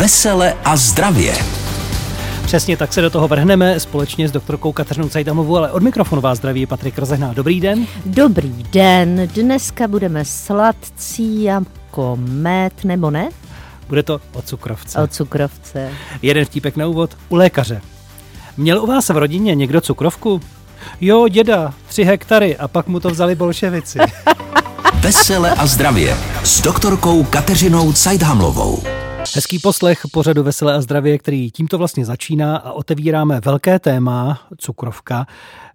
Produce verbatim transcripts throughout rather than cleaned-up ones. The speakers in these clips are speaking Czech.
Vesele a zdravě. Přesně tak se do toho vrhneme společně s doktorkou Kateřinou Cajthamlovou, ale od mikrofonu vás zdraví Patrik Rozehná. Dobrý den. Dobrý den. Dneska budeme sladcí jako med, nebo ne? Bude to o cukrovce. O cukrovce. Jeden vtípek na úvod u lékaře. Měl u vás v rodině někdo cukrovku? Jo, děda, tři hektary a pak mu to vzali bolševici. Vesele a zdravě s doktorkou Kateřinou Cajthamlovou. Hezký poslech pořadu Vesele a zdravě, který tímto vlastně začíná a otevíráme velké téma cukrovka.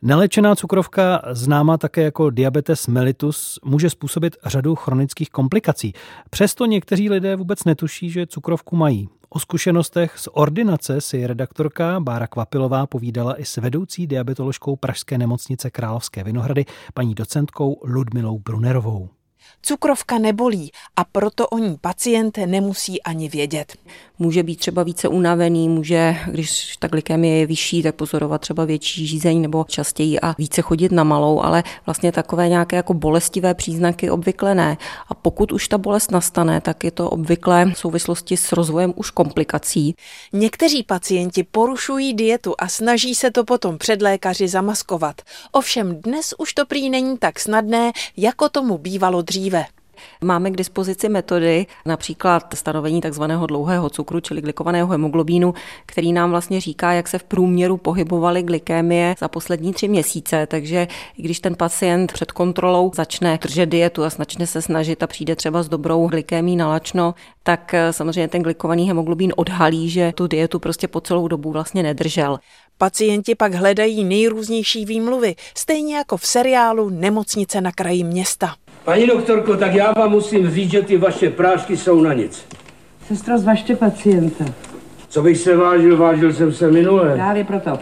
Neléčená cukrovka, známá také jako diabetes mellitus, může způsobit řadu chronických komplikací. Přesto někteří lidé vůbec netuší, že cukrovku mají. O zkušenostech z ordinace si redaktorka Bára Kvapilová povídala i s vedoucí diabetoložkou Pražské nemocnice Královské Vinohrady, paní docentkou Ludmilou Brunerovou. Cukrovka nebolí a proto o ní pacient nemusí ani vědět. Může být třeba více unavený, může, když ta glykemie je vyšší, tak pozorovat třeba větší žízeň nebo častěji a více chodit na malou, ale vlastně takové nějaké jako bolestivé příznaky obvykle ne. A pokud už ta bolest nastane, tak je to obvykle v souvislosti s rozvojem už komplikací. Někteří pacienti porušují dietu a snaží se to potom před lékaři zamaskovat. Ovšem dnes už to prý není tak snadné, jako tomu bývalo dříve. Dříve. Máme k dispozici metody, například stanovení takzvaného dlouhého cukru, čili glikovaného hemoglobínu, který nám vlastně říká, jak se v průměru pohybovaly glykémie za poslední tři měsíce. Takže když ten pacient před kontrolou začne držet dietu a začne se snažit a přijde třeba s dobrou glykémií na lačno, tak samozřejmě ten glikovaný hemoglobín odhalí, že tu dietu prostě po celou dobu vlastně nedržel. Pacienti pak hledají nejrůznější výmluvy, stejně jako v seriálu Nemocnice na kraji města. Paní doktorko, tak já vám musím říct, že ty vaše prášky jsou na nic. Sestro, zvažte pacienta. Co bych se vážil, vážil jsem se minule. Právě proto.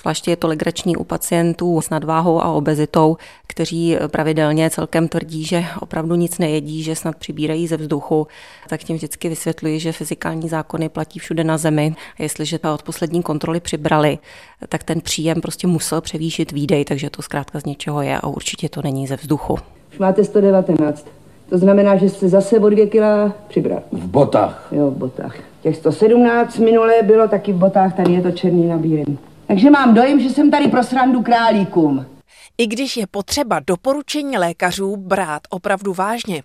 Zvláště je to legrační u pacientů s nadváhou a obezitou, kteří pravidelně celkem tvrdí, že opravdu nic nejedí, že snad přibírají ze vzduchu. Tak tím vždycky vysvětluji, že fyzikální zákony platí všude na zemi. A jestliže od poslední kontroly přibrali, tak ten příjem prostě musel převýšit výdej, takže to zkrátka z něčeho je a určitě to není ze vzduchu. Máte sto devatenáct. To znamená, že jste zase o dvě kila přibral. V botách. Jo, v botách. Těch sto sedmnáct minulé bylo taky v botách, tady je to černý na bílém. Takže mám dojem, že jsem tady pro srandu králíkům. I když je potřeba doporučení lékařů brát opravdu vážně,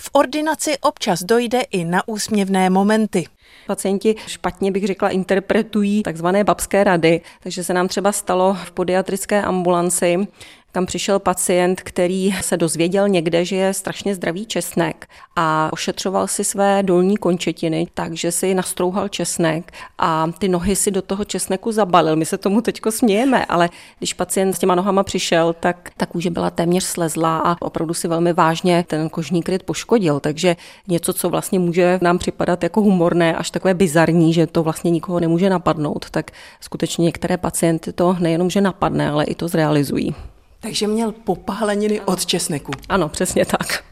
v ordinaci občas dojde i na úsměvné momenty. Pacienti špatně, bych řekla, interpretují takzvané babské rady, takže se nám třeba stalo v podiatrické ambulanci, tam přišel pacient, který se dozvěděl někde, že je strašně zdravý česnek a ošetřoval si své dolní končetiny, takže si nastrouhal česnek a ty nohy si do toho česneku zabalil. My se tomu teďko smějeme, ale když pacient s těma nohama přišel, tak ta kůže byla téměř slezlá a opravdu si velmi vážně ten kožní kryt poškodil. Takže něco, co vlastně může nám připadat jako humorné, až takové bizarní, že to vlastně nikoho nemůže napadnout, tak skutečně některé pacienty to nejenom že napadne, ale i to zrealizují. Takže měl popáleniny od česneku. Ano, přesně tak.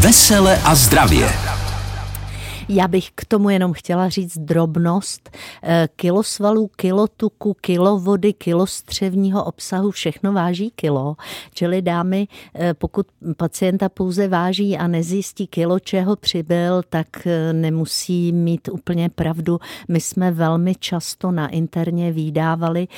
Vesele a zdravě. Já bych k tomu jenom chtěla říct drobnost. Kilo svalů, kilo tuku, kilo vody, kilo střevního obsahu, všechno váží kilo. Čili dámy, pokud pacienta pouze váží a nezjistí kilo, čeho přibyl, tak nemusí mít úplně pravdu. My jsme velmi často na interně vídávali,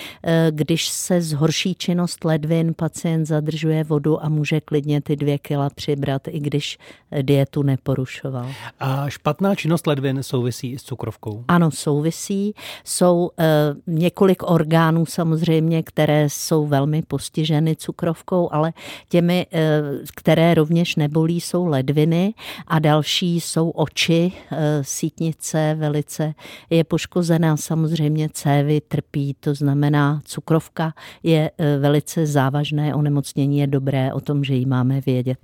když se zhorší činnost ledvin, pacient zadržuje vodu a může klidně ty dvě kila přibrat, i když dietu neporušoval. A špatná činnost ledvin souvisí i s cukrovkou? Ano, souvisí. Jsou e, několik orgánů samozřejmě, které jsou velmi postiženy cukrovkou, ale těmi, e, které rovněž nebolí, jsou ledviny a další jsou oči, e, sítnice velice je poškozená, samozřejmě cévy trpí, to znamená cukrovka je e, velice závažné onemocnění, je dobré o tom, že ji máme vědět.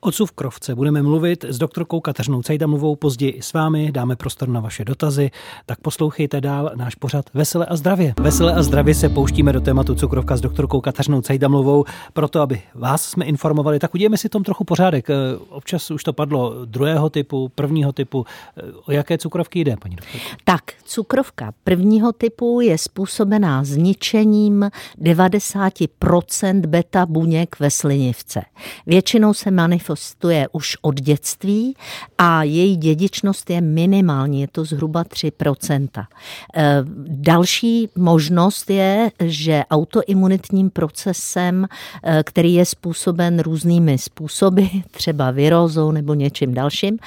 O cukrovce budeme mluvit s doktorkou Kateřinou Cajthamlovou, později i s vámi, dáme prostor na vaše dotazy, tak poslouchejte dál náš pořad Vesele a zdravě. Vesele a zdravě se pouštíme do tématu cukrovka s doktorkou Kateřinou Cajthamlovou, proto aby vás jsme informovali, tak udějeme si tom trochu pořádek. Občas už to padlo druhého typu, prvního typu. O jaké cukrovky jde, paní doktorko? Tak, cukrovka prvního typu je způsobená zničením devadesát procent beta buněk ve slinivce. Většinou se manifestuje už od dětství a její dědičnost je minimální, je to zhruba tři procenta. Další možnost je, že autoimunitním procesem, který je způsoben různými způsoby, třeba virózou nebo něčím dalším,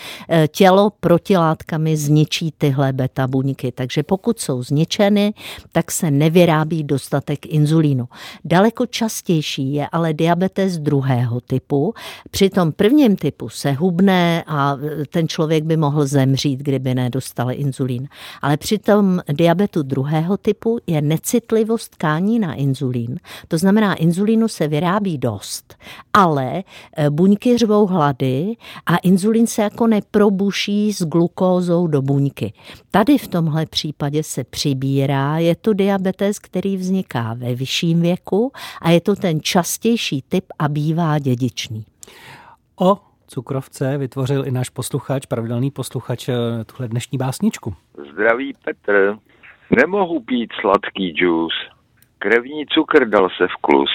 tělo protilátkami zničí tyhle beta buňky. Takže pokud jsou zničeny, tak se nevyrábí dostatek inzulínu. Daleko častější je ale diabetes druhého typu. Při tom prvním typu se hubne a ten člověk by mohl zemřít, kdyby nedostal inzulín. Ale při tom diabetu druhého typu je necitlivost tkání na inzulín. To znamená, inzulínu se vyrábí dost, ale buňky řvou hlady a inzulín se jako neprobuší s glukózou do buňky. Tady v tomhle případě se přibírá, je to diabetes, který vzniká ve vyšším věku a je to ten častější typ a bývá dědičný. O cukrovce vytvořil i náš posluchač, pravidelný posluchač, tuhle dnešní básničku. Zdravý Petr, nemohu pít sladký džus, krevní cukr dal se v klus,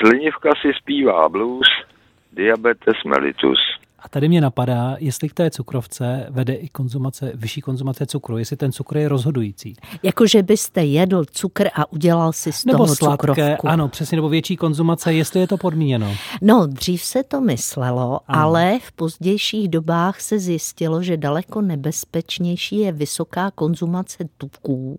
slinivka si zpívá blues, diabetes mellitus. A tady mě napadá, jestli k té cukrovce vede i konzumace, vyšší konzumace cukru, jestli ten cukr je rozhodující. Jakože byste jedl cukr a udělal si z nebo toho sladké, cukrovku. Ano, přesně, nebo větší konzumace, jestli je to podmíněno. No, dřív se to myslelo, ano. Ale v pozdějších dobách se zjistilo, že daleko nebezpečnější je vysoká konzumace tuků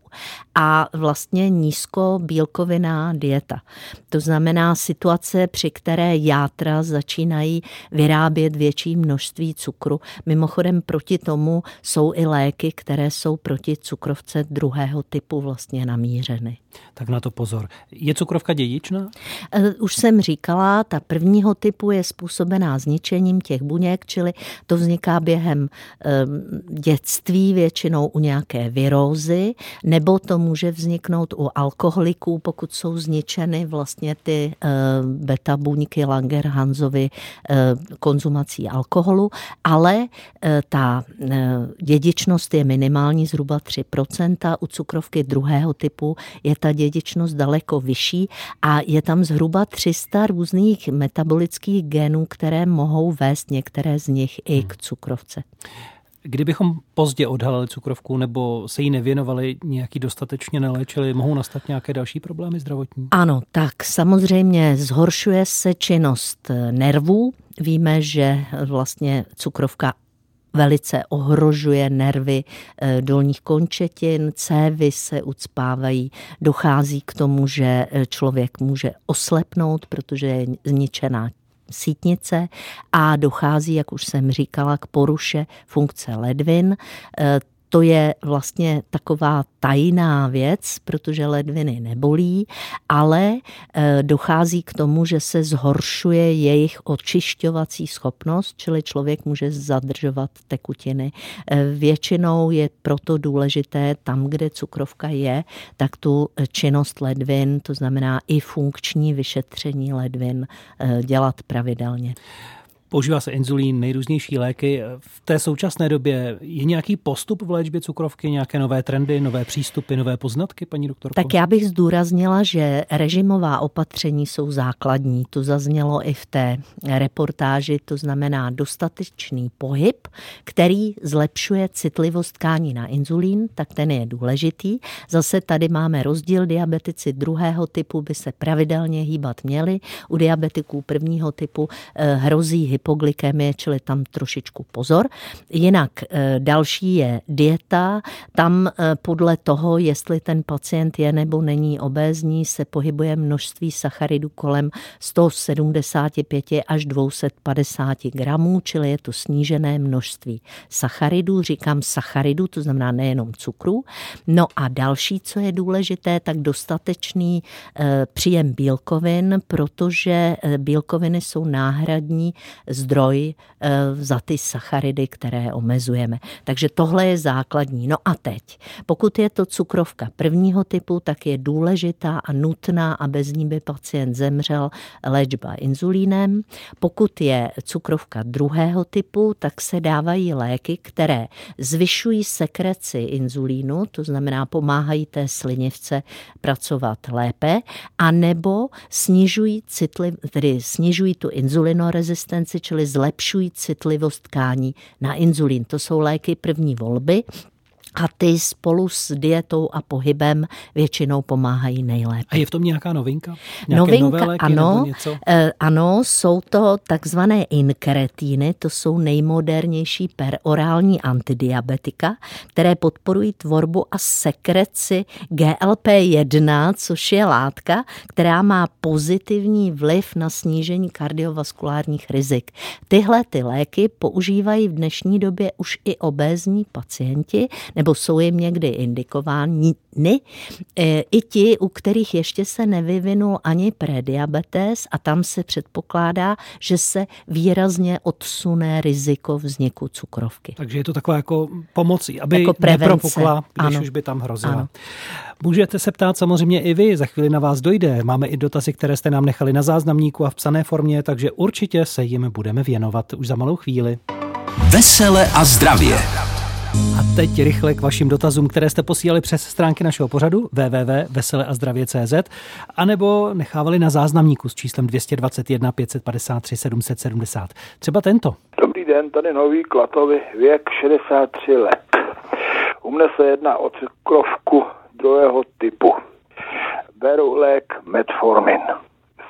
a vlastně nízkobílkovinná dieta. To znamená situace, při které játra začínají vyrábět větší množství cukru. Mimochodem proti tomu jsou i léky, které jsou proti cukrovce druhého typu vlastně namířeny. Tak na to pozor. Je cukrovka dědičná? Už jsem říkala, ta prvního typu je způsobená zničením těch buněk, čili to vzniká během dětství, většinou u nějaké virózy, nebo to může vzniknout u alkoholiků, pokud jsou zničeny vlastně ty beta buňky Langerhansovy konzumací alkoholu, ale ta dědičnost je minimální, zhruba tři procenta. U cukrovky druhého typu je ta dědičnost daleko vyšší a je tam zhruba tři sta různých metabolických genů, které mohou vést některé z nich i k cukrovce. Kdybychom pozdě odhalili cukrovku nebo se jí nevěnovali, nějaký dostatečně neléčili, mohou nastat nějaké další problémy zdravotní? Ano, tak samozřejmě zhoršuje se činnost nervů. Víme, že vlastně cukrovka velice ohrožuje nervy dolních končetin, cévy se ucpávají, dochází k tomu, že člověk může oslepnout, protože je zničená sítnice a dochází, jak už jsem říkala, k poruše funkce ledvin. To je vlastně taková tajná věc, protože ledviny nebolí, ale dochází k tomu, že se zhoršuje jejich očišťovací schopnost, čili člověk může zadržovat tekutiny. Většinou je proto důležité tam, kde cukrovka je, tak tu činnost ledvin, to znamená i funkční vyšetření ledvin, dělat pravidelně. Používá se inzulín, nejrůznější léky. V té současné době je nějaký postup v léčbě cukrovky, nějaké nové trendy, nové přístupy, nové poznatky, paní doktorko? Tak já bych zdůraznila, že režimová opatření jsou základní. To zaznělo i v té reportáži, to znamená dostatečný pohyb, který zlepšuje citlivost tkání na inzulín, tak ten je důležitý. Zase tady máme rozdíl, diabetici druhého typu by se pravidelně hýbat měli, u diabetiků prvního typu hrozí hypoglykemie, čili tam trošičku pozor. Jinak další je dieta. Tam podle toho, jestli ten pacient je nebo není obézní, se pohybuje množství sacharidů kolem sto sedmdesát pět až dvě stě padesát gramů, čili je to snížené množství sacharidů. Říkám sacharidů, to znamená nejenom cukru. No a další, co je důležité, tak dostatečný příjem bílkovin, protože bílkoviny jsou náhradní zdroj za ty sacharidy, které omezujeme. Takže tohle je základní. No a teď, pokud je to cukrovka prvního typu, tak je důležitá a nutná a bez ní by pacient zemřel léčba inzulínem. Pokud je cukrovka druhého typu, tak se dávají léky, které zvyšují sekreci inzulínu, to znamená pomáhají té slinivce pracovat lépe, a nebo snižují citliv, tedy snižují tu inzulinorezistenci, čili zlepšují citlivost tkání na inzulín. To jsou léky první volby. A ty spolu s dietou a pohybem většinou pomáhají nejlépe. A je v tom nějaká novinka? Nějaké novinka, léky, ano, něco? Ano, jsou to takzvané inkretíny, to jsou nejmodernější perorální antidiabetika, které podporují tvorbu a sekreci G L P jedna, což je látka, která má pozitivní vliv na snížení kardiovaskulárních rizik. Tyhle ty léky používají v dnešní době už i obézní pacienti, nebo jsou jim někdy indikovány i ti, u kterých ještě se nevyvinul ani prediabetes, a tam se předpokládá, že se výrazně odsune riziko vzniku cukrovky. Takže je to taková jako pomoc, aby jako nepropukla, když ano, už by tam hrozila. Ano. Můžete se ptát samozřejmě i vy, za chvíli na vás dojde. Máme i dotazy, které jste nám nechali na záznamníku a v psané formě, takže určitě se jim budeme věnovat už za malou chvíli. Vesele a zdravě. A teď rychle k vašim dotazům, které jste posílali přes stránky našeho pořadu w w w tečka vesele a zdravě tečka c z anebo nechávali na záznamníku s číslem dvě stě dvacet jedna pět set padesát tři sedm set sedmdesát. Třeba tento. Dobrý den, tady nový Klatovy, věk šedesát tři let. U mne se jedná o cukrovku druhého typu. Beru lék metformin.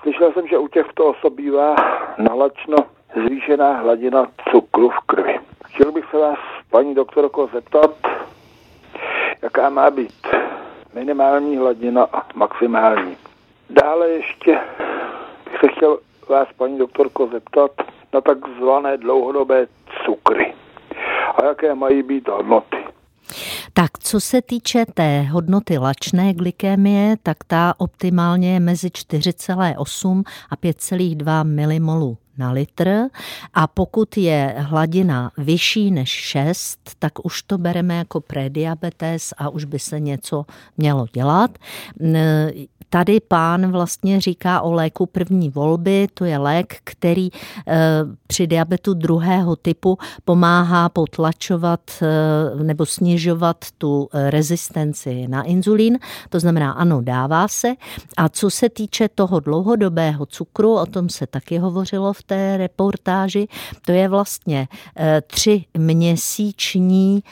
Slyšel jsem, že u těchto osob bývá nalačno zvýšená hladina cukru v krvi. Chtěl bych se vás, paní doktorko, zeptat, jaká má být minimální hladina a maximální. Dále ještě bych se chtěl vás, paní doktorko, zeptat na takzvané dlouhodobé cukry a jaké mají být hodnoty. Tak co se týče té hodnoty lačné glykémie, tak ta optimálně je mezi čtyři celá osm a pět celá dva mmol na litr, a pokud je hladina vyšší než šest, tak už to bereme jako prediabetes a už by se něco mělo dělat. Tady pán vlastně říká o léku první volby, to je lék, který při diabetu druhého typu pomáhá potlačovat nebo snižovat tu rezistenci na inzulín, to znamená ano, dává se. A co se týče toho dlouhodobého cukru, o tom se taky hovořilo v té reportáži, to je vlastně tři měsíční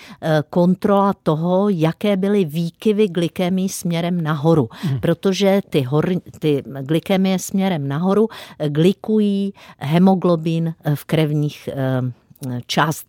kontrola toho, jaké byly výkyvy glykemii směrem nahoru, hmm. protože Ty, hor, ty glykemie směrem nahoru glikují hemoglobín v krevních částech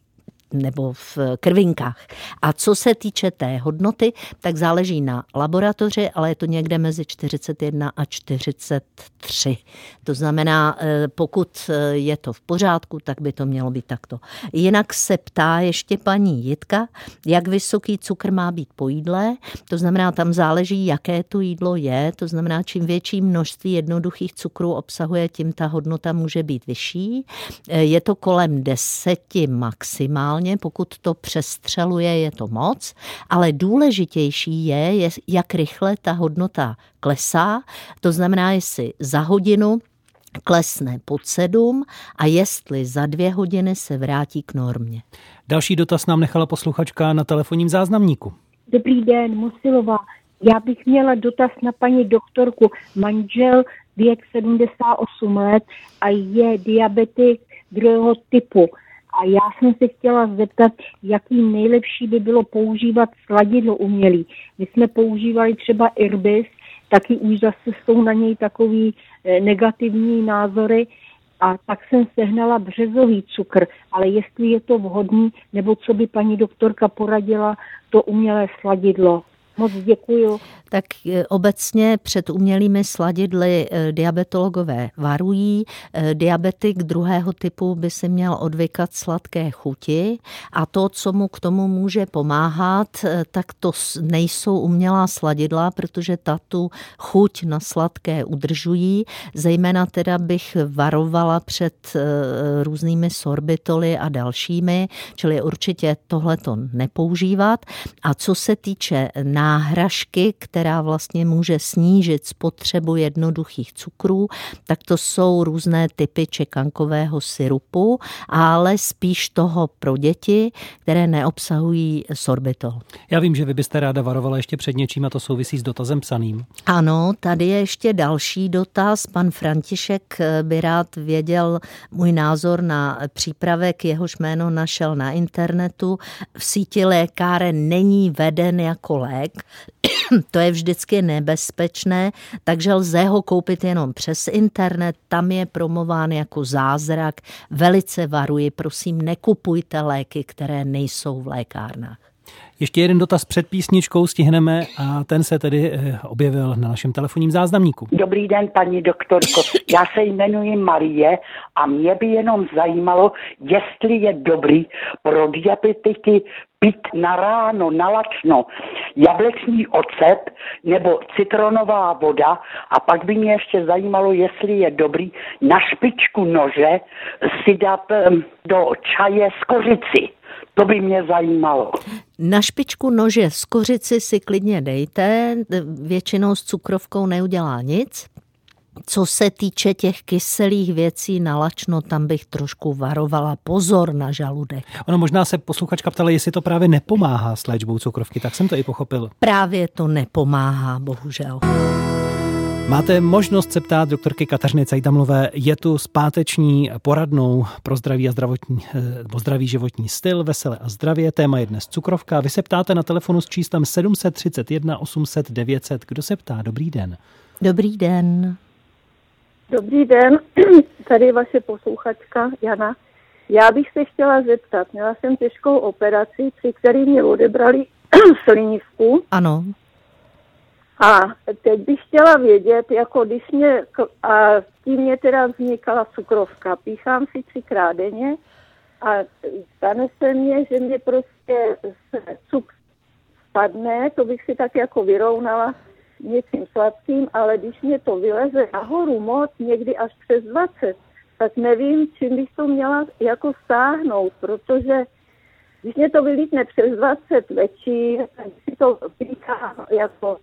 nebo v krvinkách. A co se týče té hodnoty, tak záleží na laboratoři, ale je to někde mezi čtyřicet jedna a čtyřicet tři. To znamená, pokud je to v pořádku, tak by to mělo být takto. Jinak se ptá ještě paní Jitka, jak vysoký cukr má být po jídle, to znamená, tam záleží, jaké to jídlo je, to znamená, čím větší množství jednoduchých cukrů obsahuje, tím ta hodnota může být vyšší. Je to kolem deseti maximálně. Pokud to přestřeluje, je to moc, ale důležitější je, je, jak rychle ta hodnota klesá, to znamená, jestli za hodinu klesne pod sedm a jestli za dvě hodiny se vrátí k normě. Další dotaz nám nechala posluchačka na telefonním záznamníku. Dobrý den, Musilová. Já bych měla dotaz na paní doktorku. Manžel, věk sedmdesát osm let a je diabetik druhého typu. A já jsem se chtěla zeptat, jaký nejlepší by bylo používat sladidlo umělý. My jsme používali třeba Irbis, taky už zase jsou na něj takový negativní názory. A tak jsem sehnala březový cukr, ale jestli je to vhodný, nebo co by paní doktorka poradila, to umělé sladidlo. Moc děkuju. Tak obecně před umělými sladidly diabetologové varují. Diabetik druhého typu by si měl odvykat sladké chuti a to, co mu k tomu může pomáhat, tak to nejsou umělá sladidla, protože ta tu chuť na sladké udržují. Zejména teda bych varovala před různými sorbitoly a dalšími, čili určitě tohleto nepoužívat. A co se týče náhražky, která vlastně může snížit spotřebu jednoduchých cukrů, tak to jsou různé typy čekankového syrupu, ale spíš toho pro děti, které neobsahují sorbitol. Já vím, že vy byste ráda varovala ještě před něčím a to souvisí s dotazem psaným. Ano, tady je ještě další dotaz. Pan František by rád věděl můj názor na přípravek, jehož jméno našel na internetu. V síti lékáren není veden jako lék. To je vždycky nebezpečné, takže lze ho koupit jenom přes internet, tam je promován jako zázrak. Velice varuji, prosím, nekupujte léky, které nejsou v lékárnách. Ještě jeden dotaz před písničkou stihneme a ten se tedy objevil na našem telefonním záznamníku. Dobrý den, paní doktorko. Já se jmenuji Marie a mě by jenom zajímalo, jestli je dobrý pro diabetiky pít na ráno, na lačno jablečný ocet nebo citronová voda a pak by mě ještě zajímalo, jestli je dobrý na špičku nože si dát do čaje s kořici. To by mě zajímalo. Na špičku nože z kořici si klidně dejte, většinou s cukrovkou neudělá nic. Co se týče těch kyselých věcí na lačno, tam bych trošku varovala, pozor na žaludek. Ono možná se posluchačka ptala, jestli to právě nepomáhá s léčbou cukrovky, tak jsem to i pochopil. Právě to nepomáhá, bohužel. Máte možnost se ptát doktorky Kateřiny Cajthamlové, je tu s páteční poradnou pro zdraví a zdravotní, zdravý životní styl, vesele a zdravě. Téma je dnes cukrovka. Vy se ptáte na telefonu s číslem sedm tři jedna osm nula nula devět set. Kdo se ptá? Dobrý den. Dobrý den. Dobrý den, tady je vaše posluchačka Jana. Já bych se chtěla zeptat, měla jsem těžkou operaci, při které mě odebrali slinivku. Ano. A teď bych chtěla vědět, jako když mě, a tím mě teda vznikala cukrovka, píchám si třikrát denně a stane se mně, že mě prostě cukr spadne, to bych si tak jako vyrovnala něčím sladkým, ale když mě to vyleze nahoru moc, někdy až přes dvacet, tak nevím, čím bych to měla jako stáhnout, protože když mě to vylítne přes dvacet večer, tak si to píchám jako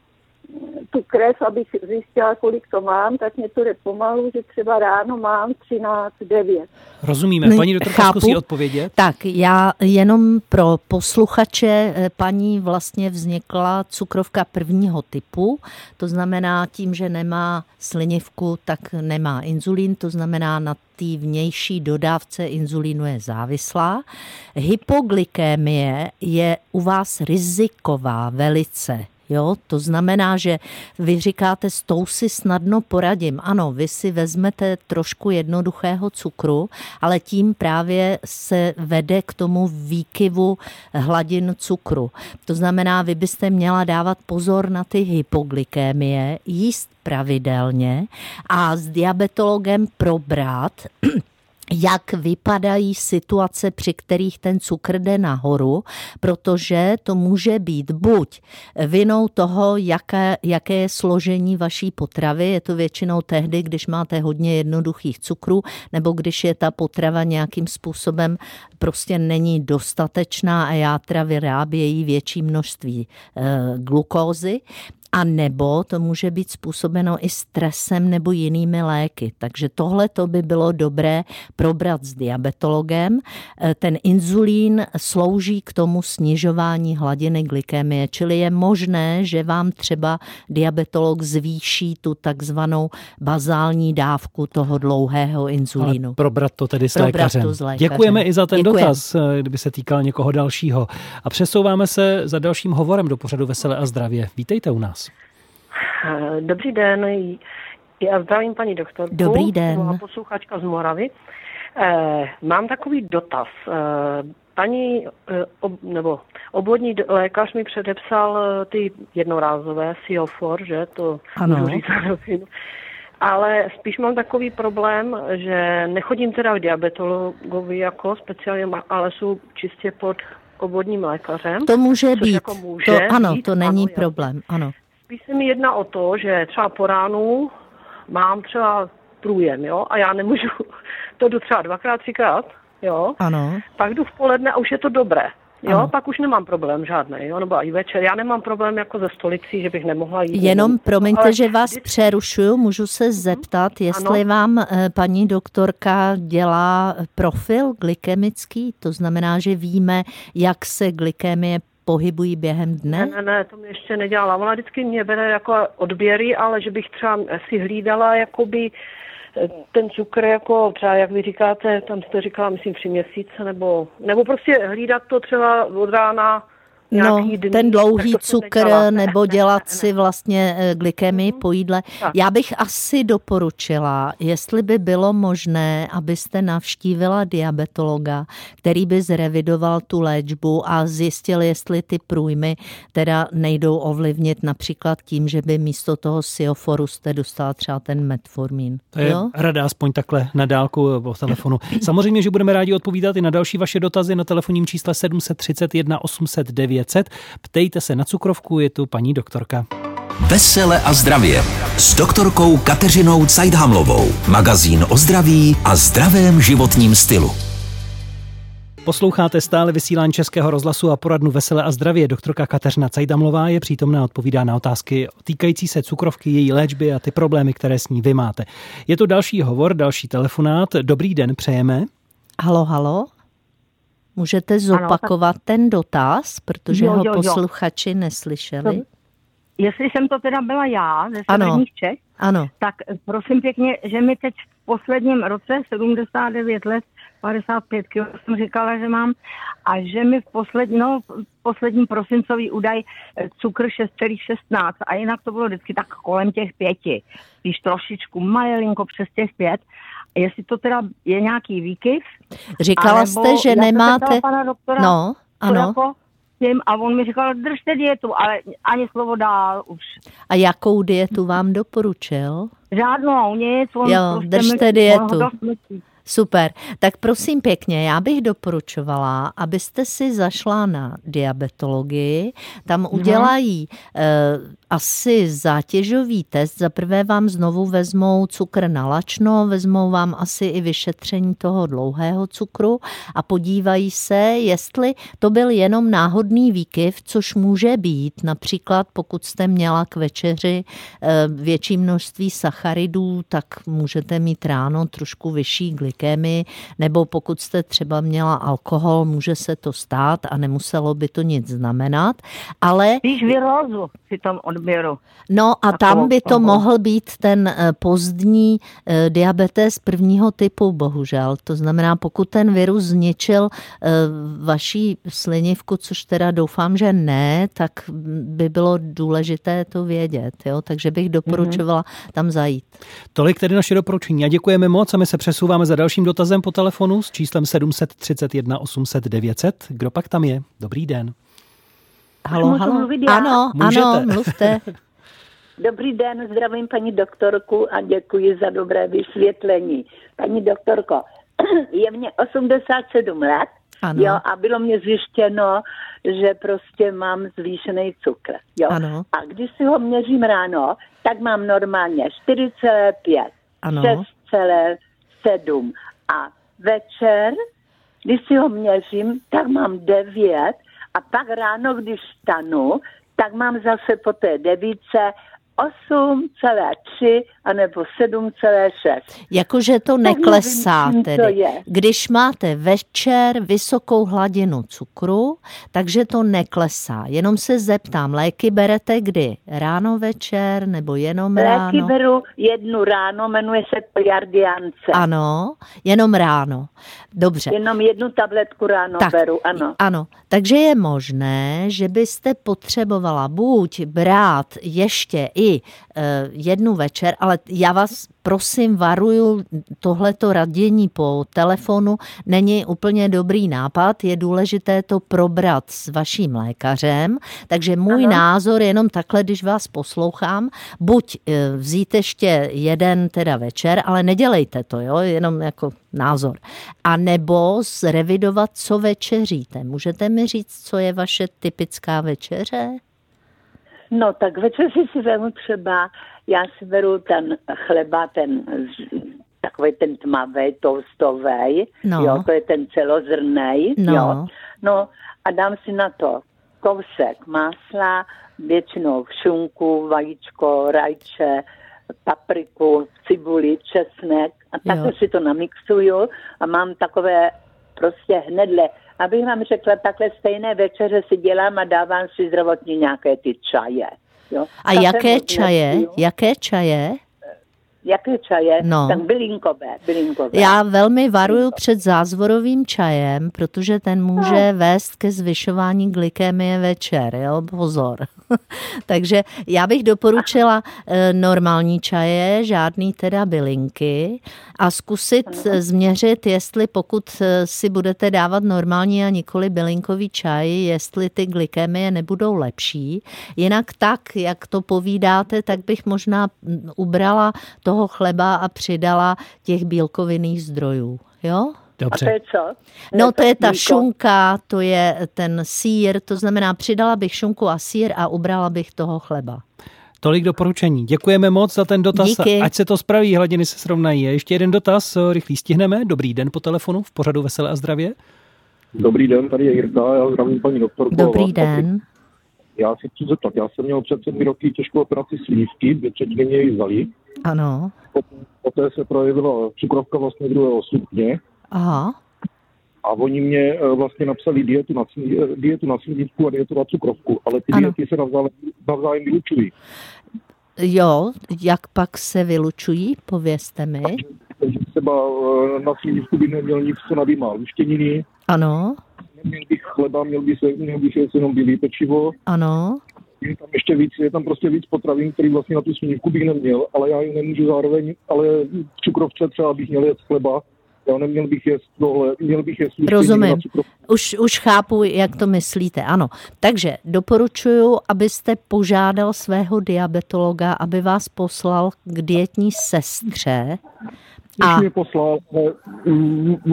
tu krev, abych zjistila, kolik to mám, tak mě to jde pomalu, že třeba ráno mám třináct devět. Rozumíme. Paní doktorka, zkusí odpovědět? Tak, já jenom pro posluchače, paní vlastně vznikla cukrovka prvního typu, to znamená tím, že nemá slinivku, tak nemá inzulín, to znamená na té vnější dodávce inzulínu je závislá. Hypoglykemie je u vás riziková velice. Jo, to znamená, že vy říkáte, s tou si snadno poradím. Ano, vy si vezmete trošku jednoduchého cukru, ale tím právě se vede k tomu výkyvu hladin cukru. To znamená, vy byste měla dávat pozor na ty hypoglykemie, jíst pravidelně a s diabetologem probrat, jak vypadají situace, při kterých ten cukr jde nahoru, protože to může být buď vinou toho, jaké, jaké je složení vaší potravy, je to většinou tehdy, když máte hodně jednoduchých cukrů, nebo když je ta potrava nějakým způsobem prostě není dostatečná a játra vyrábějí větší množství e, glukózy. A nebo to může být způsobeno i stresem nebo jinými léky. Takže tohle to by bylo dobré probrat s diabetologem. Ten inzulín slouží k tomu snižování hladiny glykemie, čili je možné, že vám třeba diabetolog zvýší tu takzvanou bazální dávku toho dlouhého inzulínu. Ale probrat to tedy s lékařem. s lékařem. Děkujeme i za ten Děkujem. dotaz, kdyby se týkal někoho dalšího. A přesouváme se za dalším hovorem do pořadu Vesele a zdravě. Vítejte u nás. Dobrý den, já zdravím paní doktorku. Dobrý den. Posluchačka z Moravy. E, mám takový dotaz. E, paní, nebo obvodní lékař mi předepsal ty jednorázové Siofor, že to můžu říct, ale spíš mám takový problém, že nechodím teda k diabetologovi jako speciálně, ale jsou čistě pod obvodním lékařem. To může být. Jako může to, ano, být, to není ano, problém. Ano. Spíš se mi jedná o to, že třeba po ránu mám třeba průjem, jo, a já nemůžu, to jdu třeba dvakrát, třikrát, jo, ano. Pak jdu v poledne a už je to dobré, jo, ano. Pak už nemám problém žádný, jo, nebo i večer, já nemám problém jako ze stolicí, že bych nemohla jít. Jenom, promiňte, ale... že vás přerušuju, můžu se zeptat, jestli ano. vám paní doktorka dělá profil glykemický, to znamená, že víme, jak se glykemie pohybují během dne? Ne, ne, ne, to mě ještě nedělala. Ona vždycky mě bere jako odběry, ale že bych třeba si hlídala jakoby ten cukr, jako třeba, jak vy říkáte, tam jste říkala, myslím, tři měsíce, nebo, nebo prostě hlídat to třeba od rána No, dny, ten dlouhý cukr nebo dělat ne, ne, ne. si vlastně glykemii mm-hmm. po jídle. Tak. Já bych asi doporučila, jestli by bylo možné, abyste navštívila diabetologa, který by zrevidoval tu léčbu a zjistil, jestli ty průjmy teda nejdou ovlivnit například tím, že by místo toho Sioforu jste dostala třeba ten metformin. To je jo? rada, aspoň takhle na dálku po telefonu. Samozřejmě, že budeme rádi odpovídat i na další vaše dotazy na telefonním čísle sedm tři jedna osm nula devět. Ptejte se na cukrovku, je tu paní doktorka. Vesele a zdravě s doktorkou Kateřinou Cajthamlovou. Magazín o zdraví a zdravém životním stylu. Posloucháte stále vysílání Českého rozhlasu a poradnu Vesele a zdravě. Doktorka Kateřina Cajthamlová je přítomná, odpovídá na otázky týkající se cukrovky, její léčby a ty problémy, které s ní vy máte. Je to další hovor, další telefonát. Dobrý den, přejeme. Halo, halo. Můžete zopakovat ano, tak... ten dotaz, protože jo, ho jo, posluchači jo. neslyšeli? To, jestli jsem to teda byla já, ze severních Čech, ano. tak prosím pěkně, že mi teď v posledním roce, sedmdesát devět let, padesát pět kilo, jsem říkala, že mám, a že mi v poslední, no, poslední prosincový údaj cukr šest celá šestnáct a jinak to bylo vždycky tak kolem těch pěti, víš, trošičku, malinko přes těch pět. Jestli to teda je nějaký výkyv. Říkala jste, že nemáte... Pana doktora, no, ano. A on mi říkal, držte dietu, ale ani slovo dál už. A jakou dietu vám doporučil? Žádnou, nic. Jo, držte dietu. Super. Tak prosím pěkně, já bych doporučovala, abyste si zašla na diabetologii. Tam udělají eh, asi zátěžový test. Za prvé vám znovu vezmou cukr na lačno, vezmou vám asi i vyšetření toho dlouhého cukru a podívají se, jestli to byl jenom náhodný výkyv, což může být. Například pokud jste měla k večeři eh, větší množství sacharidů, tak můžete mít ráno trošku vyšší glykémii. Nebo pokud jste třeba měla alkohol, může se to stát a nemuselo by to nic znamenat, ale... Víš virózu při tom odběru. No a tam by to mohl být ten pozdní diabetes prvního typu, bohužel. To znamená, pokud ten virus zničil vaši slinivku, což teda doufám, že ne, tak by bylo důležité to vědět. Jo? Takže bych doporučovala mm-hmm. tam zajít. Tolik tedy naše doporučení. A děkujeme moc a my se přesouváme za dalším dotazem po telefonu s číslem sedm tři jedna osm nula nula devět set. Kdo pak tam je? Dobrý den. Halo, můžu halo. Mluvit já? Ano, můžete. Ano, mluvte. Dobrý den, zdravím paní doktorku a děkuji za dobré vysvětlení. Paní doktorko, je mě osmdesát sedm let jo, a bylo mě zjištěno, že prostě mám zvýšený cukr. Jo. A když si ho měřím ráno, tak mám normálně čtyři celá pět, šest celá sedm a večer, když si ho měřím, tak mám devět a pak ráno, když vstanu, tak mám zase po té devítce osm celá tři anebo sedm celá šest. Jakože to neklesá tedy. Když máte večer vysokou hladinu cukru, takže to neklesá. Jenom se zeptám, léky berete kdy? Ráno, večer nebo jenom léky ráno? Léky beru jednu ráno, jmenuje se to Jardiance. Ano, jenom ráno. Dobře. Jenom jednu tabletku ráno tak, beru, ano. Ano, takže je možné, že byste potřebovala buď brát ještě i jednu večer, ale ale já vás prosím varuju, tohleto radění po telefonu není úplně dobrý nápad, je důležité to probrat s vaším lékařem, takže můj Aha. názor jenom takhle, když vás poslouchám, buď vzít ještě jeden teda večer, ale nedělejte to, jo, jenom jako názor, a nebo zrevidovat, co večeříte. Můžete mi říct, co je vaše typická večeře? No tak večeři si vemu třeba, já si beru ten chleba, ten takový ten tmavý, toustový, no. jo, to je ten celozrnej, no. jo. No a dám si na to kousek másla, většinou šunku, vajíčko, rajče, papriku, cibuli, česnek a takhle si to namixuju a mám takové prostě hnedle. Abych vám řekla, takhle stejné večeře si dělám a dávám si zdravotně nějaké ty čaje. Jo? A jaké čaje? Jaké čaje? Jaké čaje? No. Tak bylinkové, bylinkové. Já velmi varuju bylinkové. Před zázvorovým čajem, protože ten může no. vést ke zvyšování glykemie večer, jo? Pozor. Takže já bych doporučila normální čaje, žádný teda bylinky a zkusit no. změřit, jestli pokud si budete dávat normální a nikoli bylinkový čaj, jestli ty glykemie nebudou lepší. Jinak tak, jak to povídáte, tak bych možná ubrala to chleba a přidala těch bílkovinných zdrojů, jo? Dobře. A to je co? To no je to, to je ta šunka, to je ten sýr, to znamená přidala bych šunku a sýr a ubrala bych toho chleba. Tolik doporučení. Děkujeme moc za ten dotaz. Díky. Ať se to spraví, hladiny se srovnají. Ještě jeden dotaz, rychlý stihneme. Dobrý den po telefonu v pořadu Vesele a zdravě. Dobrý den, tady je Jirka, já zdravím paní doktorku. Dobrý den. Já si chci zeptat, já jsem měl před sedmi roky těžkou operaci slívky, dvě třetiny mě ji vzali. Ano. Poté se projevila cukrovka vlastně druhého stupně. Aha. A oni mě vlastně napsali dietu na, dietu na slívku a dietu na cukrovku, ale ty ano. diety se navzájem, navzájem vylučují. Jo, jak pak se vylučují, povězte mi. Takže, takže třeba na slívku by neměl nic, co nabímá luštěniny. Ano. Měl bych chleba, měl bych se, měl bych se jenom bílý pečivo. Ano. Je tam ještě víc, je tam prostě víc potravin, který vlastně na tu slívku bych neměl, ale já ji nemůžu zároveň, ale v cukrovce třeba bych měl jet chleba, já neměl bych jet tohle, měl bych jet sluštění. Rozumím, už, už chápu, jak to myslíte, ano. Takže doporučuju, abyste požádal svého diabetologa, aby vás poslal k dietní sestře. Když mě poslal,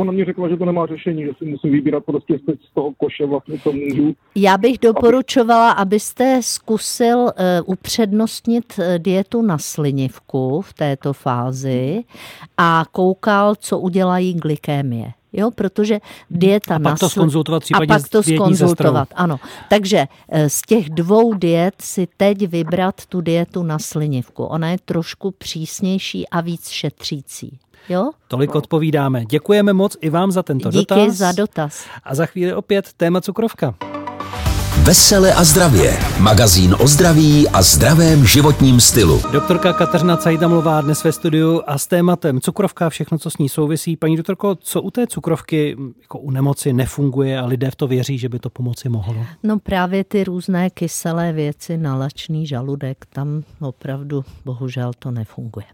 ona mě řekla, že to nemá řešení, že si musím vybírat prostě z toho koše vlastně, co můžu. Já bych doporučovala, abyste zkusil upřednostnit dietu na slinivku v této fázi a koukal, co udělají glykémie. Jo, protože dieta a pak to skonzultovat případně a pak to skonzultovat, ano. Takže z těch dvou diet si teď vybrat tu dietu na slinivku. Ona je trošku přísnější a víc šetřící. Jo? Tolik odpovídáme. Děkujeme moc i vám za tento Díky dotaz. Díky za dotaz. A za chvíli opět téma cukrovka. Vesele a zdravě. Magazín o zdraví a zdravém životním stylu. Doktorka Kateřina Cajthamlová dnes ve studiu a s tématem cukrovka, všechno, co s ní souvisí. Paní doktorko, co u té cukrovky jako u nemoci nefunguje a lidé v to věří, že by to pomoci mohlo? No právě ty různé kyselé věci na lačný žaludek, tam opravdu bohužel to nefunguje.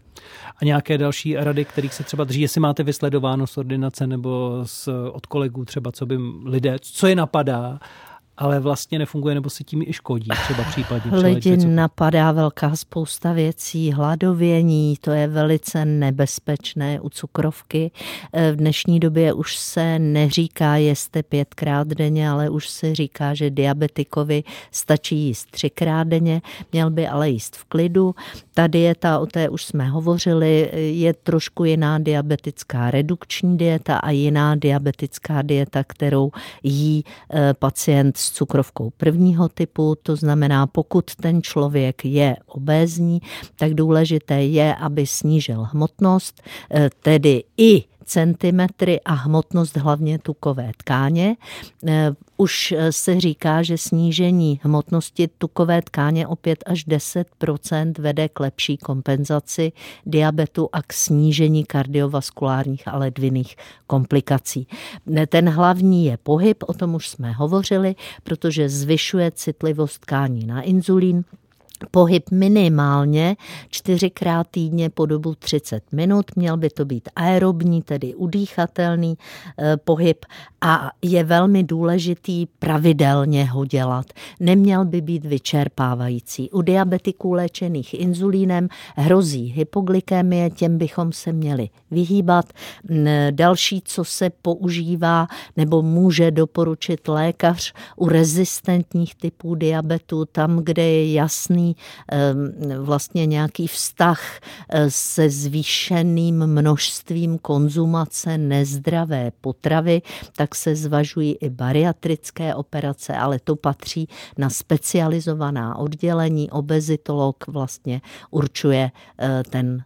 A nějaké další rady, kterých se třeba drží, jestli máte vysledováno z ordinace nebo z, od kolegů třeba, co by lidé, co je napadá, ale vlastně nefunguje, nebo se tím i škodí třeba případně. Lidi napadá velká spousta věcí, hladovění, to je velice nebezpečné u cukrovky. V dnešní době už se neříká jeste pětkrát denně, ale už se říká, že diabetikovi stačí jíst třikrát denně, měl by ale jíst v klidu. Ta dieta, o té už jsme hovořili, je trošku jiná diabetická redukční dieta a jiná diabetická dieta, kterou jí pacient s cukrovkou prvního typu, to znamená, pokud ten člověk je obézní, tak důležité je, aby snížil hmotnost, tedy i centimetry a hmotnost hlavně tukové tkáně. Už se říká, že snížení hmotnosti tukové tkáně o pět až deset procent vede k lepší kompenzaci diabetu a k snížení kardiovaskulárních a ledvinných komplikací. Ten hlavní je pohyb, o tom už jsme hovořili, protože zvyšuje citlivost tkání na inzulín. pohyb minimálně čtyřikrát týdně po dobu třicet minut. Měl by to být aerobní, tedy udýchatelný eh, pohyb a je velmi důležitý pravidelně ho dělat. Neměl by být vyčerpávající. U diabetiků léčených inzulínem hrozí hypoglykemie, těm bychom se měli vyhýbat. Další, co se používá nebo může doporučit lékař u rezistentních typů diabetu, tam, kde je jasný vlastně nějaký vztah se zvýšeným množstvím konzumace nezdravé potravy, tak se zvažují i bariatrické operace, ale to patří na specializovaná oddělení. Obezitolog vlastně určuje ten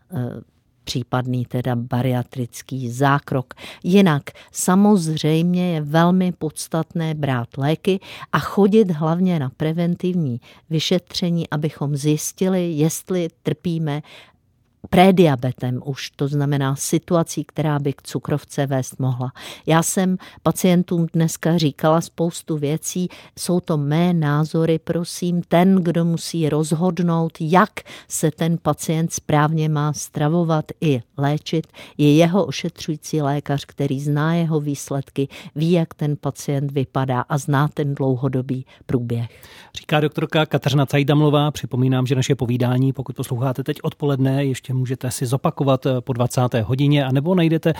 případný teda bariatrický zákrok. Jinak samozřejmě je velmi podstatné brát léky a chodit hlavně na preventivní vyšetření, abychom zjistili, jestli trpíme prediabetem už, to znamená situací, která by k cukrovce vést mohla. Já jsem pacientům dneska říkala spoustu věcí, jsou to mé názory, prosím, ten, kdo musí rozhodnout, jak se ten pacient správně má stravovat i léčit, je jeho ošetřující lékař, který zná jeho výsledky, ví, jak ten pacient vypadá a zná ten dlouhodobý průběh. Říká doktorka Kateřina Cajthamlová. Připomínám, že naše povídání, pokud posloucháte teď odpoledne, ještě můžete si zopakovat po dvacáté hodině, anebo najdete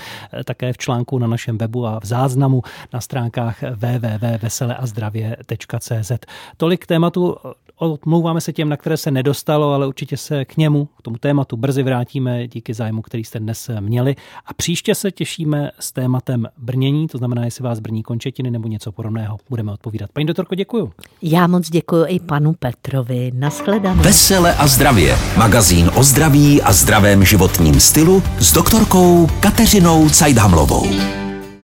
také v článku na našem webu a v záznamu na stránkách w w w tečka vesele a zdravě tečka c z. Tolik tématu, omlouváme se těm, na které se nedostalo, ale určitě se k němu, k tomu tématu brzy vrátíme díky zájmu, který jste dnes měli. A příště se těšíme s tématem brnění, to znamená, jestli vás brní končetiny nebo něco podobného, budeme odpovídat. Paní doktorko, děkuju. Já moc děkuju i panu Petrovi. Nashledanou. Vesele a zdravě, magazín o zdraví a zdravém životním stylu s doktorkou Kateřinou Cajthamlovou.